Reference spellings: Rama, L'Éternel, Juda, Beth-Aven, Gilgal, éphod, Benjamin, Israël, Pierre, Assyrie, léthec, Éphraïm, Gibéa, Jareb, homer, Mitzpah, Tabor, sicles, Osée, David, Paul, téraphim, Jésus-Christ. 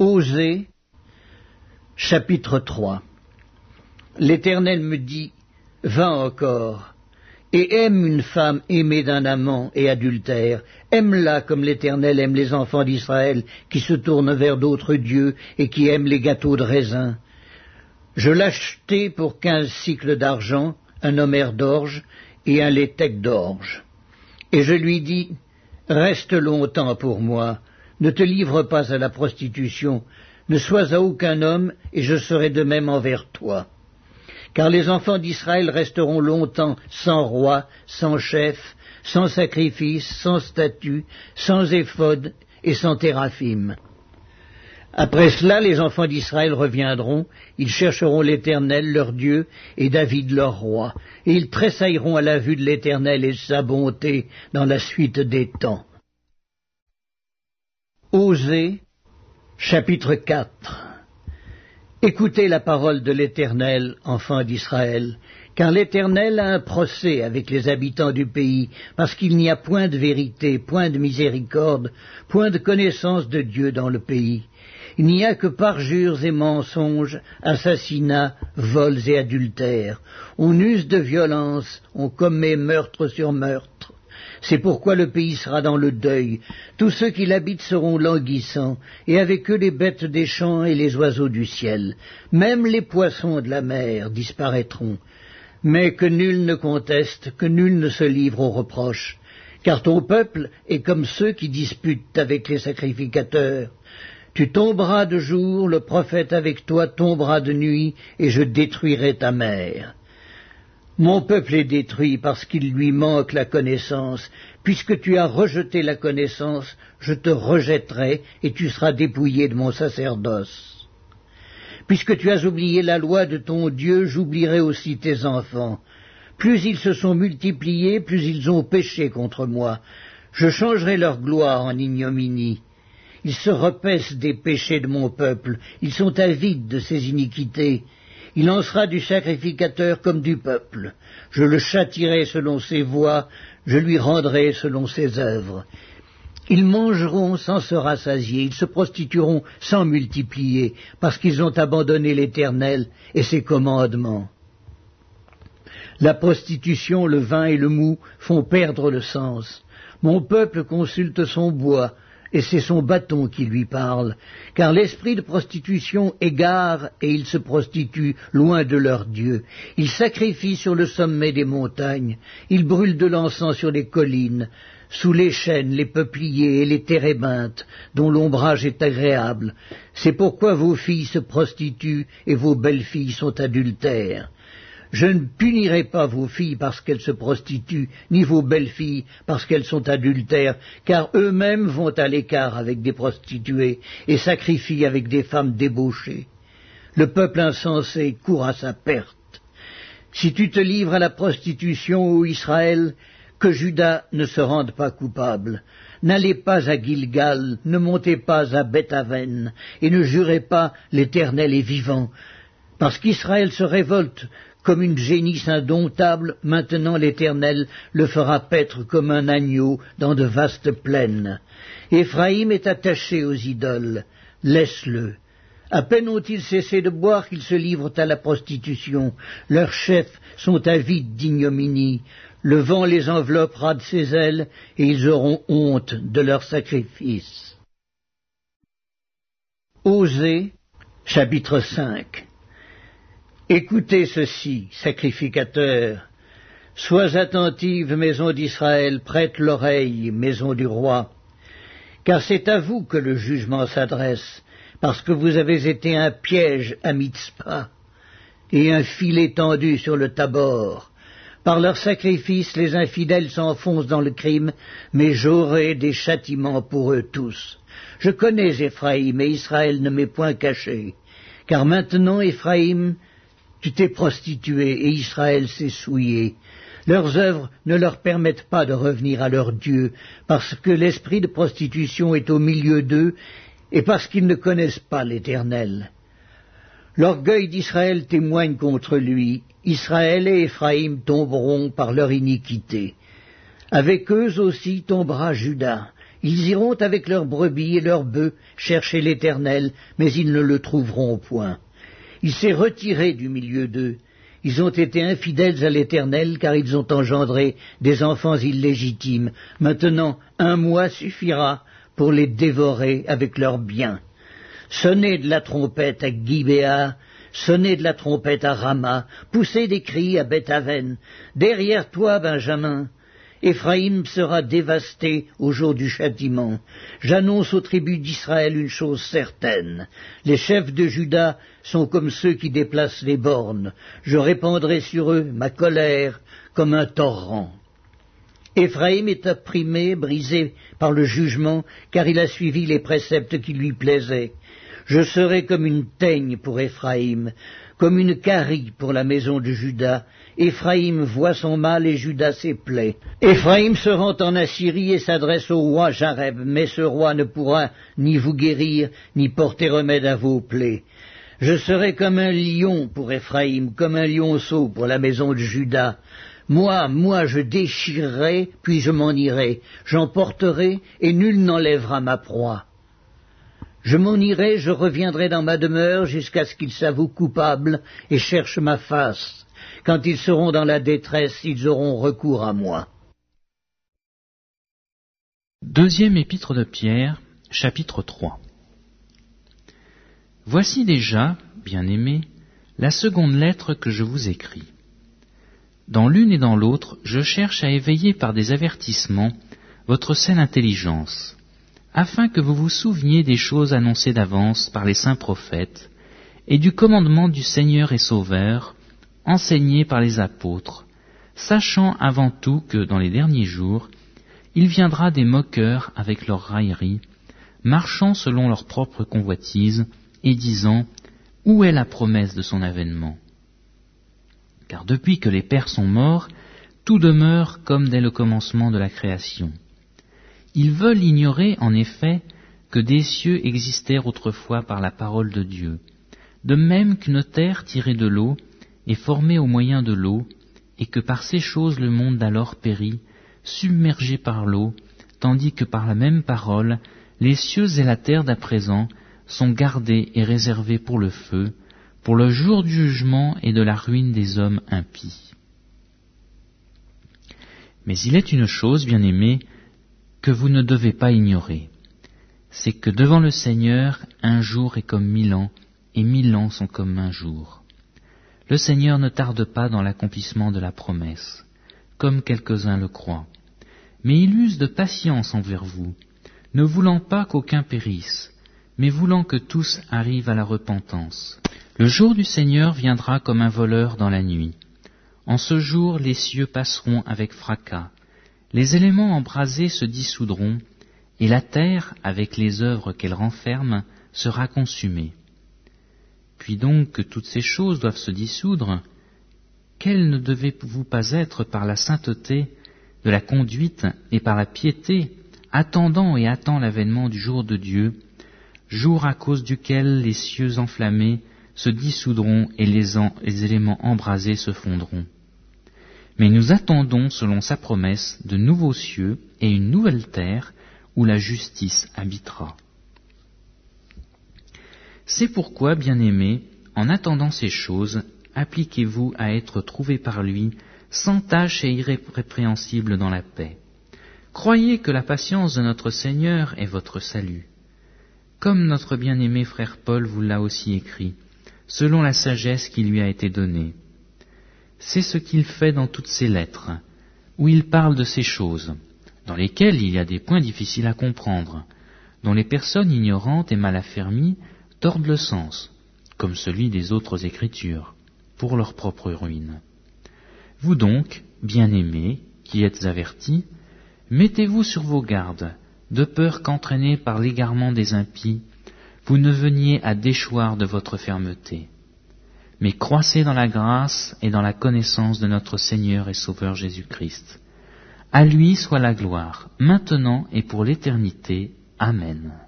Osée, chapitre 3. L'Éternel me dit, « Va encore, et aime une femme aimée d'un amant et adultère. Aime-la comme l'Éternel aime les enfants d'Israël, qui se tournent vers d'autres dieux et qui aiment les gâteaux de raisin. Je l'achetai pour 15 sicles d'argent, un omer d'orge et un laitec d'orge. Et je lui dis, « Reste longtemps pour moi. » Ne te livre pas à la prostitution, ne sois à aucun homme, et je serai de même envers toi. Car les enfants d'Israël resteront longtemps sans roi, sans chef, sans sacrifice, sans statue, sans éphod et sans téraphim. Après cela, les enfants d'Israël reviendront, ils chercheront l'Éternel, leur Dieu, et David, leur roi, et ils tressailleront à la vue de l'Éternel et de sa bonté dans la suite des temps. Osée, chapitre 4. Écoutez la parole de l'Éternel, enfants d'Israël, car l'Éternel a un procès avec les habitants du pays, parce qu'il n'y a point de vérité, point de miséricorde, point de connaissance de Dieu dans le pays. Il n'y a que parjures et mensonges, assassinats, vols et adultères. On use de violence, on commet meurtre sur meurtre. C'est pourquoi le pays sera dans le deuil. Tous ceux qui l'habitent seront languissants, et avec eux les bêtes des champs et les oiseaux du ciel. Même les poissons de la mer disparaîtront. Mais que nul ne conteste, que nul ne se livre aux reproches. Car ton peuple est comme ceux qui disputent avec les sacrificateurs. Tu tomberas de jour, le prophète avec toi tombera de nuit, et je détruirai ta mère. Mon peuple est détruit parce qu'il lui manque la connaissance. Puisque tu as rejeté la connaissance, je te rejetterai et tu seras dépouillé de mon sacerdoce. Puisque tu as oublié la loi de ton Dieu, j'oublierai aussi tes enfants. Plus ils se sont multipliés, plus ils ont péché contre moi. Je changerai leur gloire en ignominie. Ils se repaissent des péchés de mon peuple. Ils sont avides de ses iniquités. Il en sera du sacrificateur comme du peuple. Je le châtirai selon ses voies, je lui rendrai selon ses œuvres. Ils mangeront sans se rassasier, ils se prostitueront sans multiplier, parce qu'ils ont abandonné l'Éternel et ses commandements. La prostitution, le vin et le moût font perdre le sens. Mon peuple consulte son bois, et c'est son bâton qui lui parle, car l'esprit de prostitution égare et ils se prostituent loin de leur Dieu. Ils sacrifient sur le sommet des montagnes, ils brûlent de l'encens sur les collines, sous les chênes, les peupliers et les térébinthes, dont l'ombrage est agréable. C'est pourquoi vos filles se prostituent et vos belles-filles sont adultères. Je ne punirai pas vos filles parce qu'elles se prostituent, ni vos belles-filles parce qu'elles sont adultères, car eux-mêmes vont à l'écart avec des prostituées et sacrifient avec des femmes débauchées. Le peuple insensé court à sa perte. Si tu te livres à la prostitution, ô Israël, que Juda ne se rende pas coupable. N'allez pas à Gilgal, ne montez pas à Beth-Aven, et ne jurez pas « L'Éternel est vivant », parce qu'Israël se révolte comme une génisse indomptable, maintenant l'Éternel le fera paître comme un agneau dans de vastes plaines. Éphraïm est attaché aux idoles, laisse-le. À peine ont-ils cessé de boire qu'ils se livrent à la prostitution. Leurs chefs sont avides d'ignominie. Le vent les enveloppera de ses ailes et ils auront honte de leur sacrifice. Osée, chapitre 5. Écoutez ceci, sacrificateurs. Sois attentive, maison d'Israël, prête l'oreille, maison du roi. Car c'est à vous que le jugement s'adresse, parce que vous avez été un piège à Mitzpah et un filet tendu sur le Tabor. Par leurs sacrifices, les infidèles s'enfoncent dans le crime, mais j'aurai des châtiments pour eux tous. Je connais Éphraïm, et Israël ne m'est point caché. Car maintenant, Éphraïm, tu t'es prostitué et Israël s'est souillé. Leurs œuvres ne leur permettent pas de revenir à leur Dieu, parce que l'esprit de prostitution est au milieu d'eux et parce qu'ils ne connaissent pas l'Éternel. L'orgueil d'Israël témoigne contre lui. Israël et Éphraïm tomberont par leur iniquité. Avec eux aussi tombera Juda. Ils iront avec leurs brebis et leurs bœufs chercher l'Éternel, mais ils ne le trouveront point. Il s'est retiré du milieu d'eux. Ils ont été infidèles à l'Éternel, car ils ont engendré des enfants illégitimes. Maintenant, un mois suffira pour les dévorer avec leurs biens. Sonnez de la trompette à Gibéa, sonnez de la trompette à Rama, poussez des cris à Beth-Aven. Derrière toi, Benjamin, Éphraïm sera dévasté au jour du châtiment. J'annonce aux tribus d'Israël une chose certaine. Les chefs de Juda sont comme ceux qui déplacent les bornes. Je répandrai sur eux ma colère comme un torrent. Éphraïm est opprimé, brisé par le jugement, car il a suivi les préceptes qui lui plaisaient. Je serai comme une teigne pour Éphraïm, comme une carie pour la maison de Juda. Éphraïm voit son mal et Juda ses plaies. Éphraïm se rend en Assyrie et s'adresse au roi Jareb, mais ce roi ne pourra ni vous guérir, ni porter remède à vos plaies. Je serai comme un lion pour Éphraïm, comme un lionceau pour la maison de Juda. Moi, je déchirerai, puis je m'en irai. J'emporterai, et nul n'enlèvera ma proie. Je m'en irai, je reviendrai dans ma demeure jusqu'à ce qu'ils s'avouent coupables et cherchent ma face. Quand ils seront dans la détresse, ils auront recours à moi. Deuxième épître de Pierre, chapitre 3. Voici déjà, bien-aimés, la seconde lettre que je vous écris. Dans l'une et dans l'autre, je cherche à éveiller par des avertissements votre saine intelligence, afin que vous vous souveniez des choses annoncées d'avance par les saints prophètes et du commandement du Seigneur et Sauveur, enseigné par les apôtres, sachant avant tout que, dans les derniers jours, il viendra des moqueurs avec leurs railleries, marchant selon leurs propres convoitises et disant « Où est la promesse de son avènement ?» Car depuis que les pères sont morts, tout demeure comme dès le commencement de la création. Ils veulent ignorer, en effet, que des cieux existèrent autrefois par la parole de Dieu, de même qu'une terre tirée de l'eau est formée au moyen de l'eau, et que par ces choses le monde d'alors périt, submergé par l'eau, tandis que par la même parole, les cieux et la terre d'à présent sont gardés et réservés pour le feu, pour le jour du jugement et de la ruine des hommes impies. Mais il est une chose, bien-aimés, que vous ne devez pas ignorer, c'est que devant le Seigneur, un jour est comme 1000 ans, et 1000 ans sont comme un jour. Le Seigneur ne tarde pas dans l'accomplissement de la promesse, comme quelques-uns le croient, mais il use de patience envers vous, ne voulant pas qu'aucun périsse, mais voulant que tous arrivent à la repentance. Le jour du Seigneur viendra comme un voleur dans la nuit. En ce jour, les cieux passeront avec fracas, les éléments embrasés se dissoudront, et la terre, avec les œuvres qu'elle renferme, sera consumée. Puis donc que toutes ces choses doivent se dissoudre, quelles ne devez-vous pas être par la sainteté de la conduite et par la piété, attendant l'avènement du jour de Dieu, jour à cause duquel les cieux enflammés se dissoudront et les éléments embrasés se fondront. Mais nous attendons, selon sa promesse, de nouveaux cieux et une nouvelle terre où la justice habitera. C'est pourquoi, bien-aimés, en attendant ces choses, appliquez-vous à être trouvés par lui, sans tache et irrépréhensibles dans la paix. Croyez que la patience de notre Seigneur est votre salut. Comme notre bien-aimé frère Paul vous l'a aussi écrit, selon la sagesse qui lui a été donnée. C'est ce qu'il fait dans toutes ses lettres, où il parle de ces choses, dans lesquelles il y a des points difficiles à comprendre, dont les personnes ignorantes et mal affermies tordent le sens, comme celui des autres Écritures, pour leur propre ruine. Vous donc, bien-aimés, qui êtes avertis, mettez-vous sur vos gardes, de peur qu'entraînés par l'égarement des impies, vous ne veniez à déchoir de votre fermeté. Mais croissez dans la grâce et dans la connaissance de notre Seigneur et Sauveur Jésus-Christ. À lui soit la gloire, maintenant et pour l'éternité. Amen.